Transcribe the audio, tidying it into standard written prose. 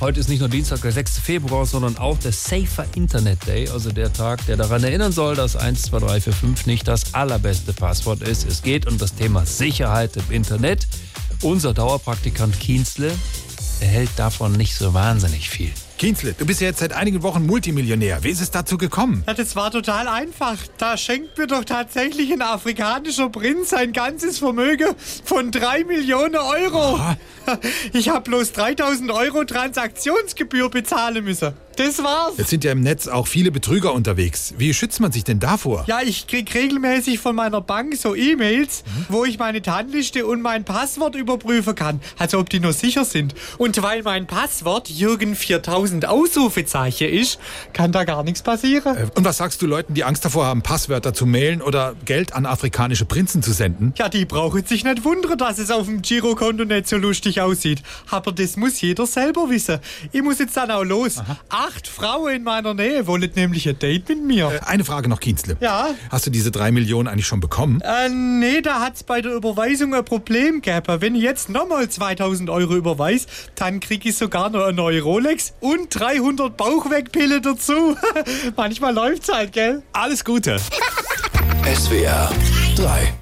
Heute ist nicht nur Dienstag, der 6. Februar, sondern auch der Safer Internet Day, also der Tag, der daran erinnern soll, dass 12345 nicht das allerbeste Passwort ist. Es geht um das Thema Sicherheit im Internet. Unser Dauerpraktikant Kienzle erhält davon nicht so wahnsinnig viel. Kienzle, du bist ja jetzt seit einigen Wochen Multimillionär. Wie ist es dazu gekommen? Ja, das war total einfach. Da schenkt mir doch tatsächlich ein afrikanischer Prinz sein ganzes Vermögen von 3 Millionen Euro. Aha. Ich habe bloß 3.000 Euro Transaktionsgebühr bezahlen müssen. Das war's. Jetzt sind ja im Netz auch viele Betrüger unterwegs. Wie schützt man sich denn davor? Ja, ich kriege regelmäßig von meiner Bank so E-Mails, wo ich meine TAN-Liste und mein Passwort überprüfen kann. Also ob die noch sicher sind. Und weil mein Passwort Jürgen 4000 Ausrufezeichen ist, kann da gar nichts passieren. Und was sagst du Leuten, die Angst davor haben, Passwörter zu mailen oder Geld an afrikanische Prinzen zu senden? Ja, die brauchen sich nicht wundern, dass es auf dem Girokonto nicht so lustig aussieht. Aber das muss jeder selber wissen. Ich muss jetzt dann auch los. Aha. 8 Frauen in meiner Nähe wollen nämlich ein Date mit mir. Eine Frage noch, Kienzle. Ja? Hast du diese 3 Millionen eigentlich schon bekommen? Nee, da hat's bei der Überweisung ein Problem gegeben. Wenn ich jetzt nochmal 2.000 Euro überweise, dann kriege ich sogar noch eine neue Rolex und 300 Bauchwegpille dazu. Manchmal läuft's halt, gell? Alles Gute. SWR 3